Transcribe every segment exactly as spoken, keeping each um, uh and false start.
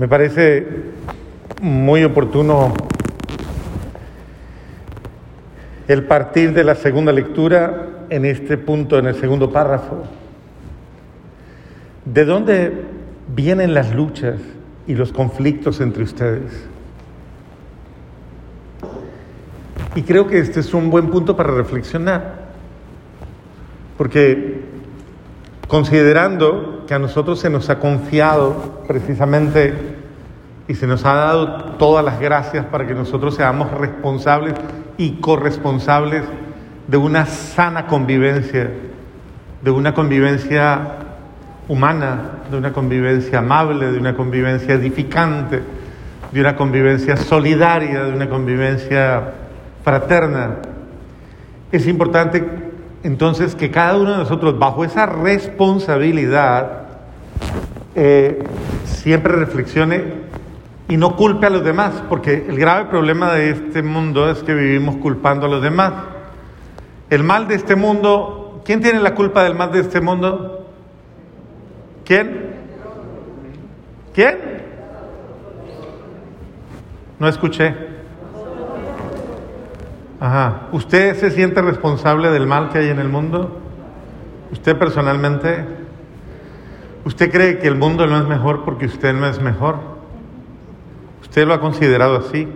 Me parece muy oportuno el partir de la segunda lectura en este punto, en el segundo párrafo. ¿De dónde vienen las luchas y los conflictos entre ustedes? Y creo que este es un buen punto para reflexionar, porque considerando que a nosotros se nos ha confiado precisamente y se nos ha dado todas las gracias para que nosotros seamos responsables y corresponsables de una sana convivencia, de una convivencia humana, de una convivencia amable, de una convivencia edificante, de una convivencia solidaria, de una convivencia fraterna. Es importante entonces que cada uno de nosotros, bajo esa responsabilidad, eh, siempre reflexione y no culpe a los demás, porque el grave problema de este mundo es que vivimos culpando a los demás. El mal de este mundo, ¿quién tiene la culpa del mal de este mundo? ¿Quién? ¿Quién? No escuché. Ajá. ¿Usted se siente responsable del mal que hay en el mundo? ¿Usted personalmente? ¿Usted cree que el mundo no es mejor porque usted no es mejor? ¿Usted lo ha considerado así?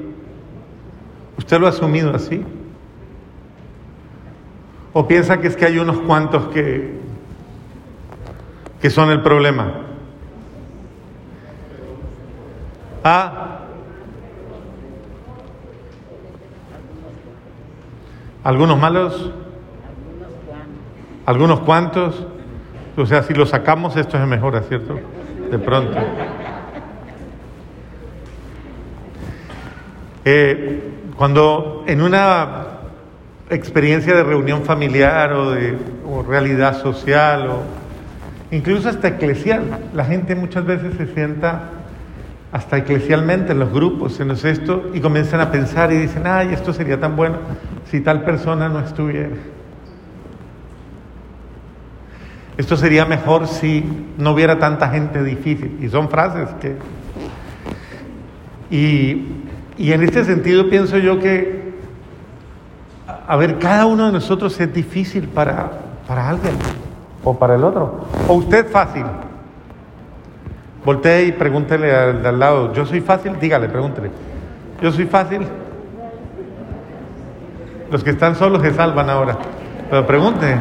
¿Usted lo ha asumido así? ¿O piensa que es que hay unos cuantos que que son el problema? ¿Ah? ¿Algunos malos? ¿Algunos cuantos? O sea, si los sacamos, esto es mejora, ¿cierto? De pronto. Eh, cuando en una experiencia de reunión familiar o de o realidad social o incluso hasta eclesial, la gente muchas veces se sienta hasta eclesialmente en los grupos, en los esto, y comienzan a pensar y dicen, ay, esto sería tan bueno si tal persona no estuviera. Esto sería mejor si no hubiera tanta gente difícil. Y son frases que... Y, y en este sentido pienso yo que, a ver, cada uno de nosotros es difícil para, para alguien. O para el otro. O usted fácil. Voltee y pregúntele al de al lado, ¿yo soy fácil? Dígale, pregúntele, ¿yo soy fácil? Los que están solos se salvan ahora. Pero pregunte.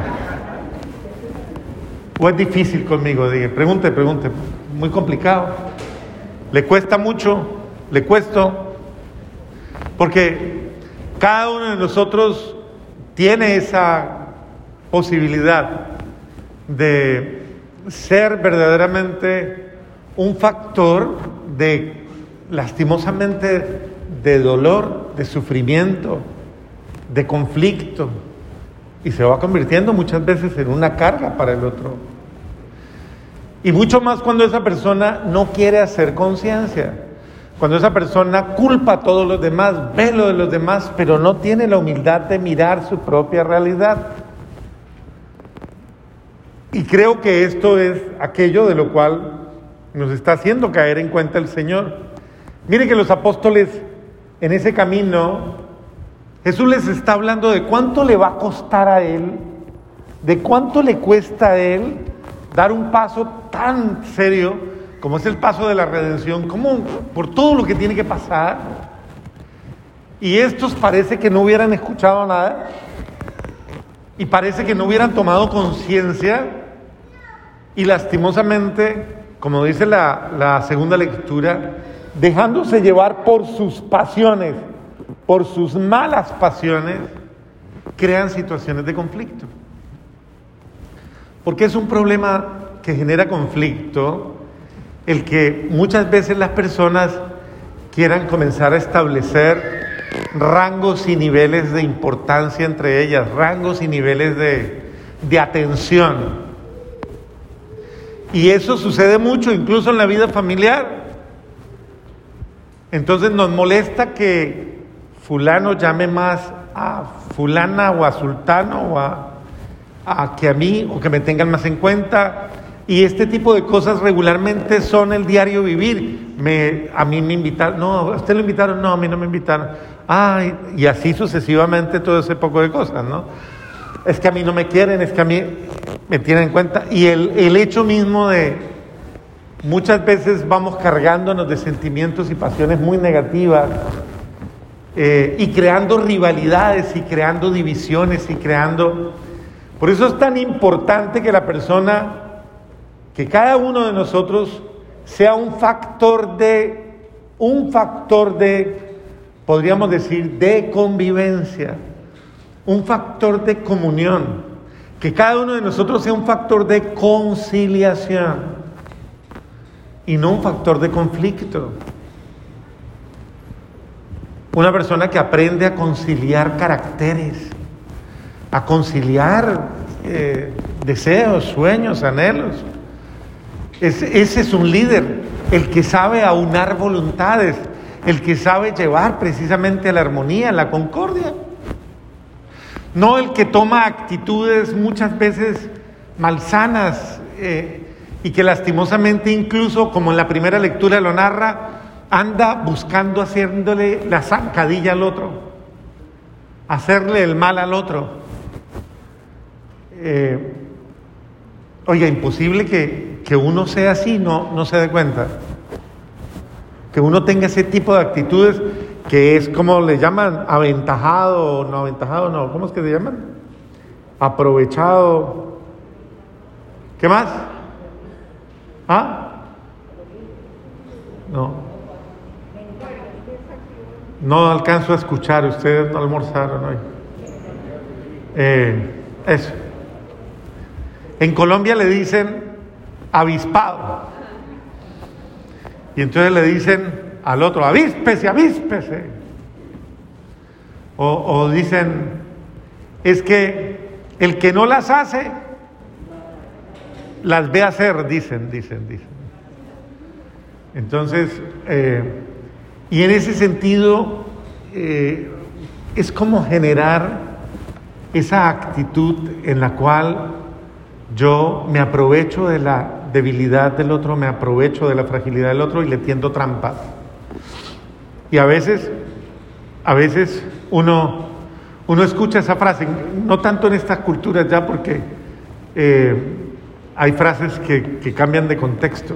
¿O es difícil conmigo? Dije, pregunte, pregunte. Muy complicado. ¿Le cuesta mucho? ¿Le cuesto? Porque cada uno de nosotros tiene esa posibilidad de ser verdaderamente un factor de, lastimosamente, de dolor, de sufrimiento, de conflicto, y se va convirtiendo muchas veces en una carga para el otro, y mucho más cuando esa persona no quiere hacer conciencia, cuando esa persona culpa a todos los demás, ve lo de los demás, pero no tiene la humildad de mirar su propia realidad. Y creo que esto es aquello de lo cual nos está haciendo caer en cuenta el Señor. Mire que los apóstoles en ese camino, Jesús les está hablando de cuánto le va a costar a Él, de cuánto le cuesta a Él dar un paso tan serio como es el paso de la redención, como por todo lo que tiene que pasar. Y estos parece que no hubieran escuchado nada. Y parece que no hubieran tomado conciencia, y lastimosamente, como dice la, la segunda lectura, dejándose llevar por sus pasiones, por sus malas pasiones, crean situaciones de conflicto. Porque es un problema que genera conflicto, el que muchas veces las personas quieran comenzar a establecer rangos y niveles de importancia entre ellas, rangos y niveles de, de atención. Y eso sucede mucho, incluso en la vida familiar. Entonces nos molesta que fulano llame más a fulana o a sultano o a, a que a mí, o que me tengan más en cuenta. Y este tipo de cosas regularmente son el diario vivir. Me, a mí me invitaron, no, ¿a usted lo invitaron? No, a mí no me invitaron. Ay, y así sucesivamente todo ese poco de cosas, ¿no? Es que a mí no me quieren, es que a mí me tienen en cuenta. Y el, el hecho mismo de, muchas veces vamos cargándonos de sentimientos y pasiones muy negativas, eh, y creando rivalidades, y creando divisiones, y creando... Por eso es tan importante que la persona... que cada uno de nosotros sea un factor de, un factor de, podríamos decir, de convivencia, un factor de comunión, que cada uno de nosotros sea un factor de conciliación y no un factor de conflicto. Una persona que aprende a conciliar caracteres, a conciliar eh, deseos, sueños, anhelos. Ese es un líder, el que sabe aunar voluntades, el que sabe llevar precisamente a la armonía, a la concordia. No el que toma actitudes muchas veces malsanas eh, y que lastimosamente incluso, como en la primera lectura lo narra, anda buscando haciéndole la zancadilla al otro, hacerle el mal al otro. Eh, oiga, imposible que... que uno sea así, no, no se dé cuenta. Que uno tenga ese tipo de actitudes que es como le llaman, aventajado, no aventajado, no, ¿cómo es que se llaman? Aprovechado. ¿Qué más? ¿Ah? No. No alcanzo a escuchar, ustedes no almorzaron hoy. Eh, eso. En Colombia le dicen avispado, y entonces le dicen al otro avíspese, avíspese, o, o dicen es que el que no las hace las ve hacer, dicen, dicen, dicen entonces eh, y en ese sentido eh, es como generar esa actitud en la cual yo me aprovecho de la debilidad del otro, me aprovecho de la fragilidad del otro y le tiendo trampas. Y a veces, a veces uno, uno escucha esa frase, no tanto en estas culturas ya, porque eh, hay frases que, que cambian de contexto.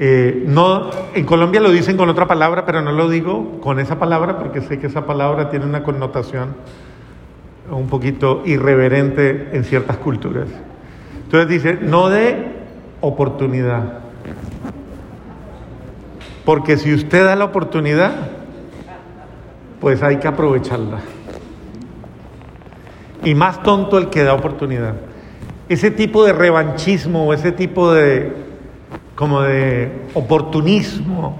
Eh, no, en Colombia lo dicen con otra palabra, pero no lo digo con esa palabra porque sé que esa palabra tiene una connotación un poquito irreverente en ciertas culturas. Entonces dice, no dé oportunidad, porque si usted da la oportunidad, pues hay que aprovecharla. Y más tonto el que da oportunidad. Ese tipo de revanchismo, ese tipo de como de oportunismo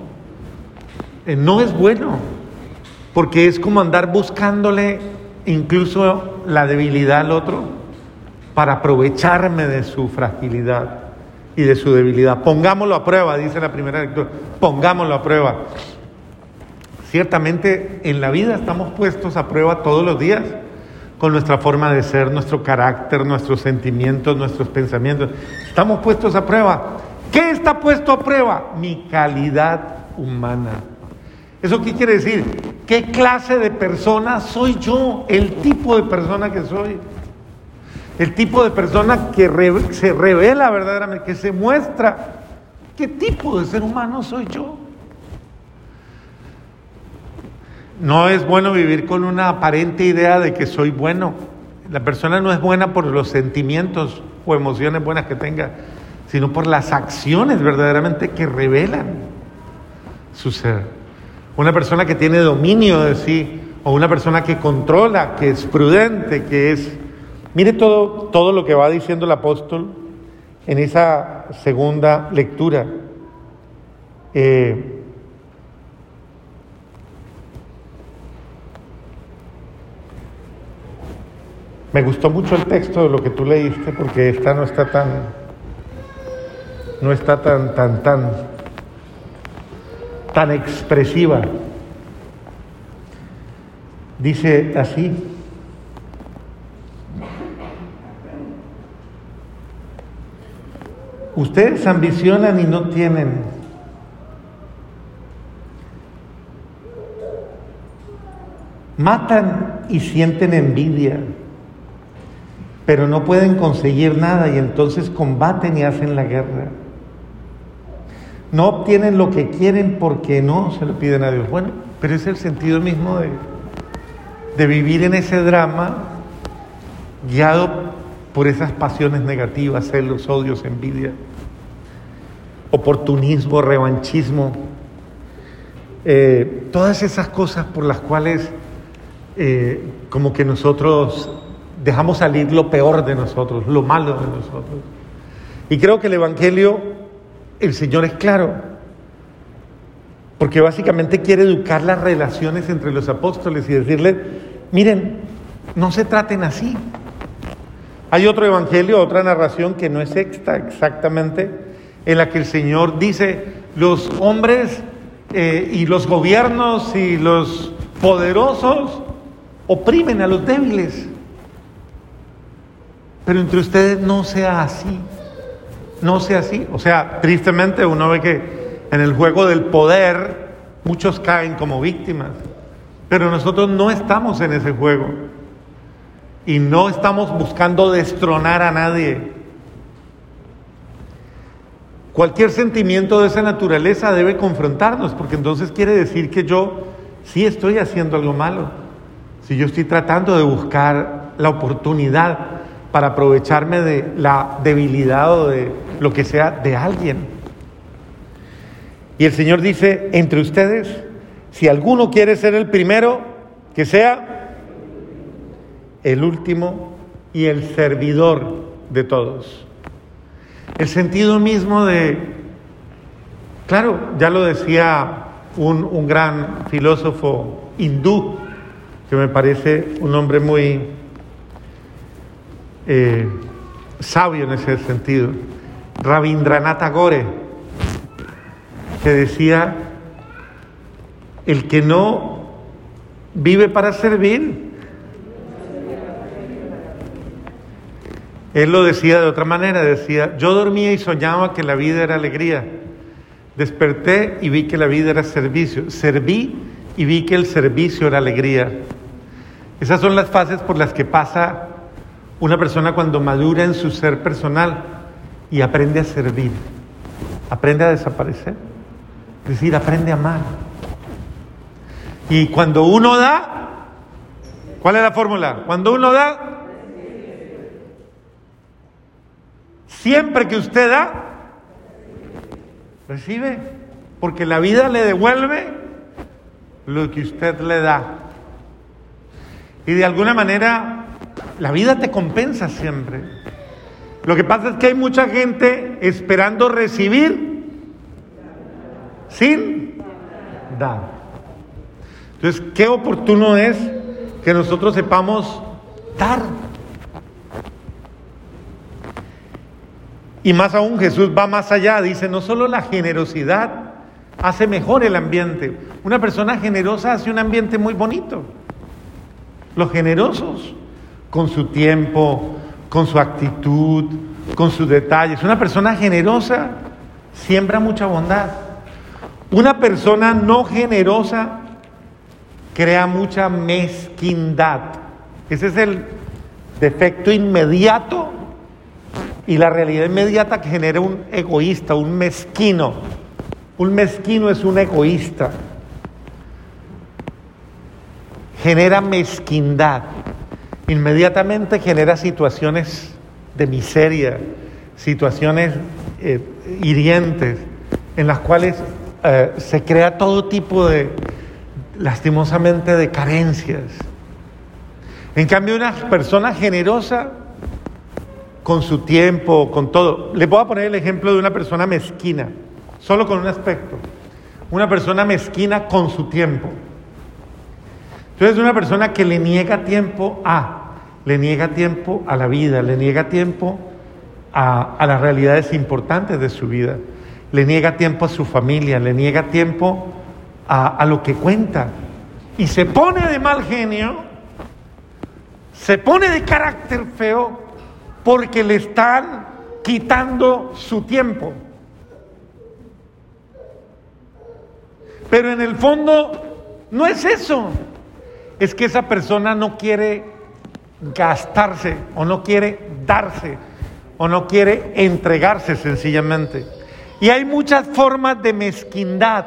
eh, no es bueno, porque es como andar buscándole incluso la debilidad al otro para aprovecharme de su fragilidad y de su debilidad. Pongámoslo a prueba, dice la primera lectura, pongámoslo a prueba. Ciertamente en la vida estamos puestos a prueba todos los días con nuestra forma de ser, nuestro carácter, nuestros sentimientos, nuestros pensamientos. Estamos puestos a prueba. ¿Qué está puesto a prueba? Mi calidad humana. ¿Eso qué quiere decir? ¿Qué clase de persona soy yo? El tipo de persona que soy. El tipo de persona que re- se revela verdaderamente, que se muestra. ¿Qué tipo de ser humano soy yo? No es bueno vivir con una aparente idea de que soy bueno. La persona no es buena por los sentimientos o emociones buenas que tenga, sino por las acciones verdaderamente que revelan su ser. Una persona que tiene dominio de sí, o una persona que controla, que es prudente, que es... Mire todo, todo lo que va diciendo el apóstol en esa segunda lectura. Eh, me gustó mucho el texto de lo que tú leíste, porque esta no está tan... no está tan, tan, tan... tan expresiva. Dice así: Ustedes ambicionan y no tienen. Matan y sienten envidia, pero no pueden conseguir nada y entonces combaten y hacen la guerra. No obtienen lo que quieren porque no se lo piden a Dios. Bueno, pero es el sentido mismo de, de vivir en ese drama guiado por esas pasiones negativas, celos, odios, envidia, oportunismo, revanchismo, eh, todas esas cosas por las cuales eh, como que nosotros dejamos salir lo peor de nosotros, lo malo de nosotros. Y creo que el Evangelio... El Señor es claro, porque básicamente quiere educar las relaciones entre los apóstoles y decirles, miren, no se traten así. Hay otro evangelio, otra narración que no es esta exactamente, en la que el Señor dice, los hombres eh, y los gobiernos y los poderosos oprimen a los débiles, pero entre ustedes no sea así. No sea así. O sea, tristemente uno ve que en el juego del poder muchos caen como víctimas, pero nosotros no estamos en ese juego y no estamos buscando destronar a nadie. Cualquier sentimiento de esa naturaleza debe confrontarnos, porque entonces quiere decir que yo sí estoy haciendo algo malo, si yo estoy tratando de buscar la oportunidad para aprovecharme de la debilidad o de lo que sea de alguien. Y el Señor dice, entre ustedes, si alguno quiere ser el primero, que sea el último y el servidor de todos. El sentido mismo de, claro, ya lo decía un, un gran filósofo hindú, que me parece un hombre muy Eh, sabio en ese sentido, Rabindranath Tagore, que decía, el que no vive para servir. Él lo decía de otra manera, decía, yo dormía y soñaba que la vida era alegría, desperté y vi que la vida era servicio, serví y vi que el servicio era alegría. Esas son las fases por las que pasa una persona cuando madura en su ser personal y aprende a servir, aprende a desaparecer, es decir, aprende a amar. Y cuando uno da, ¿cuál es la fórmula? Cuando uno da, siempre que usted da, recibe, porque la vida le devuelve lo que usted le da. Y de alguna manera, la vida te compensa siempre. Lo que pasa es que hay mucha gente esperando recibir sin dar. Entonces, qué oportuno es que nosotros sepamos dar. Y más aún, Jesús va más allá. Dice, no solo la generosidad hace mejor el ambiente. Una persona generosa hace un ambiente muy bonito. Los generosos, con su tiempo, con su actitud, con sus detalles. Una persona generosa siembra mucha bondad. Una persona no generosa crea mucha mezquindad. Ese es el defecto inmediato y la realidad inmediata que genera un egoísta, un mezquino. Un mezquino es un egoísta. Genera mezquindad. Inmediatamente genera situaciones de miseria, situaciones eh, hirientes, en las cuales eh, se crea todo tipo de, lastimosamente, de carencias. En cambio, una persona generosa con su tiempo, con todo. Les voy a poner el ejemplo de una persona mezquina, solo con un aspecto. Una persona mezquina con su tiempo. Entonces, una persona que le niega tiempo a, le niega tiempo a la vida, le niega tiempo a, a las realidades importantes de su vida, le niega tiempo a su familia, le niega tiempo a, a lo que cuenta. Y se pone de mal genio, se pone de carácter feo, porque le están quitando su tiempo. Pero en el fondo no es eso. Es que esa persona no quiere gastarse, o no quiere darse, o no quiere entregarse sencillamente. Y hay muchas formas de mezquindad,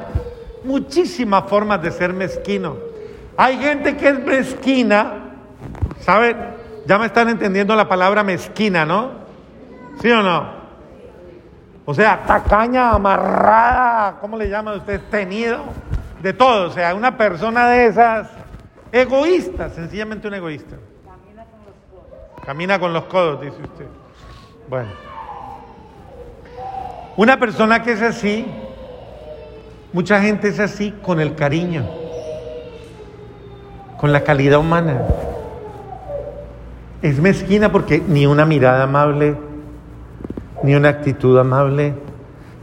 muchísimas formas de ser mezquino. Hay gente que es mezquina, ¿saben? Ya me están entendiendo la palabra mezquina, ¿no? ¿Sí o no? O sea, tacaña, amarrada, ¿cómo le llaman ustedes? Tenido, de todo. O sea, una persona de esas, egoísta, sencillamente un egoísta. Camina con los codos. Camina con los codos, dice usted. Bueno. Una persona que es así, mucha gente es así con el cariño, con la calidad humana. Es mezquina porque ni una mirada amable, ni una actitud amable,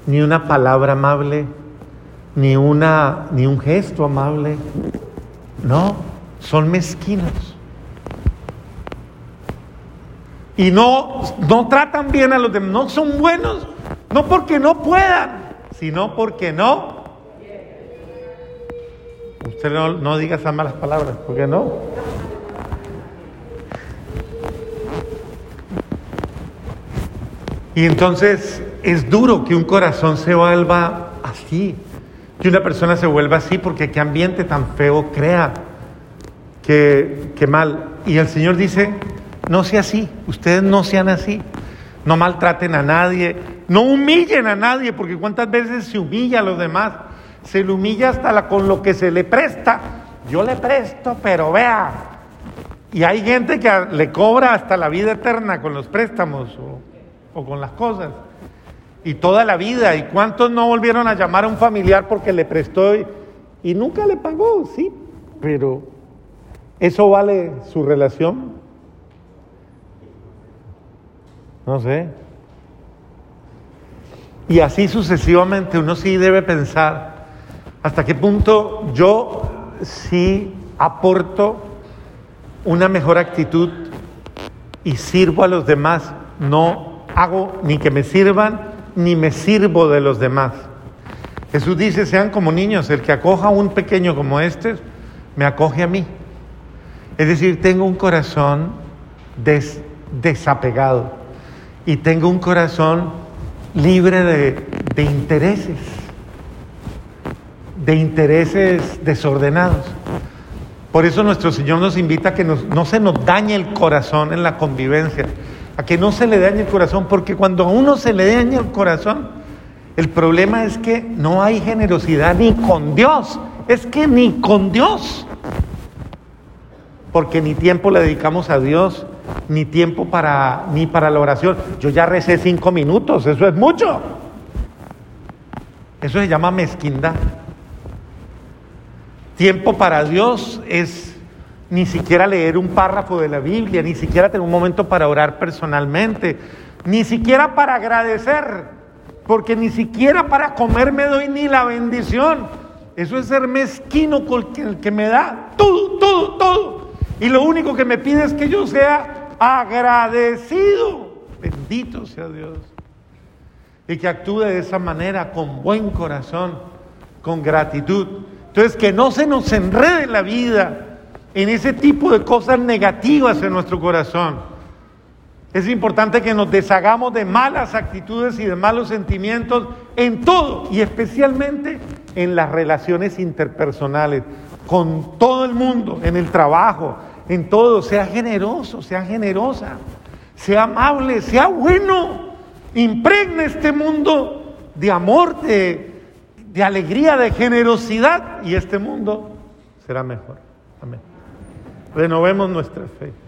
ni una palabra amable, ni una, ni un gesto amable. No, son mezquinos. Y no, no tratan bien a los demás, no son buenos, no porque no puedan, sino porque no. Usted no, no diga esas malas palabras, ¿por qué no? Y entonces es duro que un corazón se vuelva así, que una persona se vuelva así, porque qué ambiente tan feo crea, qué, qué mal. Y el Señor dice, no sea así, ustedes no sean así, no maltraten a nadie, no humillen a nadie, porque cuántas veces se humilla a los demás, se le humilla hasta la, con lo que se le presta. Yo le presto, pero vea. Y hay gente que le cobra hasta la vida eterna con los préstamos, o, o con las cosas, y toda la vida. ¿Y cuántos no volvieron a llamar a un familiar porque le prestó y, y nunca le pagó? Sí, pero ¿eso vale su relación? No sé. Y así sucesivamente, uno sí debe pensar hasta qué punto yo sí aporto una mejor actitud y sirvo a los demás, no hago ni que me sirvan, ni me sirvo de los demás. Jesús dice, sean como niños, el que acoja a un pequeño como este, me acoge a mí. Es decir, tengo un corazón des- desapegado, y tengo un corazón libre de, de intereses, de intereses desordenados. Por eso nuestro Señor nos invita a que nos, no se nos dañe el corazón en la convivencia, a que no se le dañe el corazón, porque cuando a uno se le daña el corazón, el problema es que no hay generosidad ni con Dios, es que ni con Dios, porque ni tiempo le dedicamos a Dios, ni tiempo para, ni para la oración. Yo ya recé cinco minutos, eso es mucho, eso se llama mezquindad. Tiempo para Dios es ni siquiera leer un párrafo de la Biblia, ni siquiera tener un momento para orar personalmente, ni siquiera para agradecer, porque ni siquiera para comer me doy ni la bendición. Eso es ser mezquino con el que me da todo, todo, todo. Y lo único que me pide es que yo sea agradecido. Bendito sea Dios. Y que actúe de esa manera, con buen corazón, con gratitud. Entonces, que no se nos enrede la vida en ese tipo de cosas negativas en nuestro corazón. Es importante que nos deshagamos de malas actitudes y de malos sentimientos en todo, y especialmente en las relaciones interpersonales, con todo el mundo, en el trabajo, en todo. Sea generoso, sea generosa, sea amable, sea bueno. Impregne este mundo de amor, de, de alegría, de generosidad, y este mundo será mejor. Amén. Renovemos nuestra fe.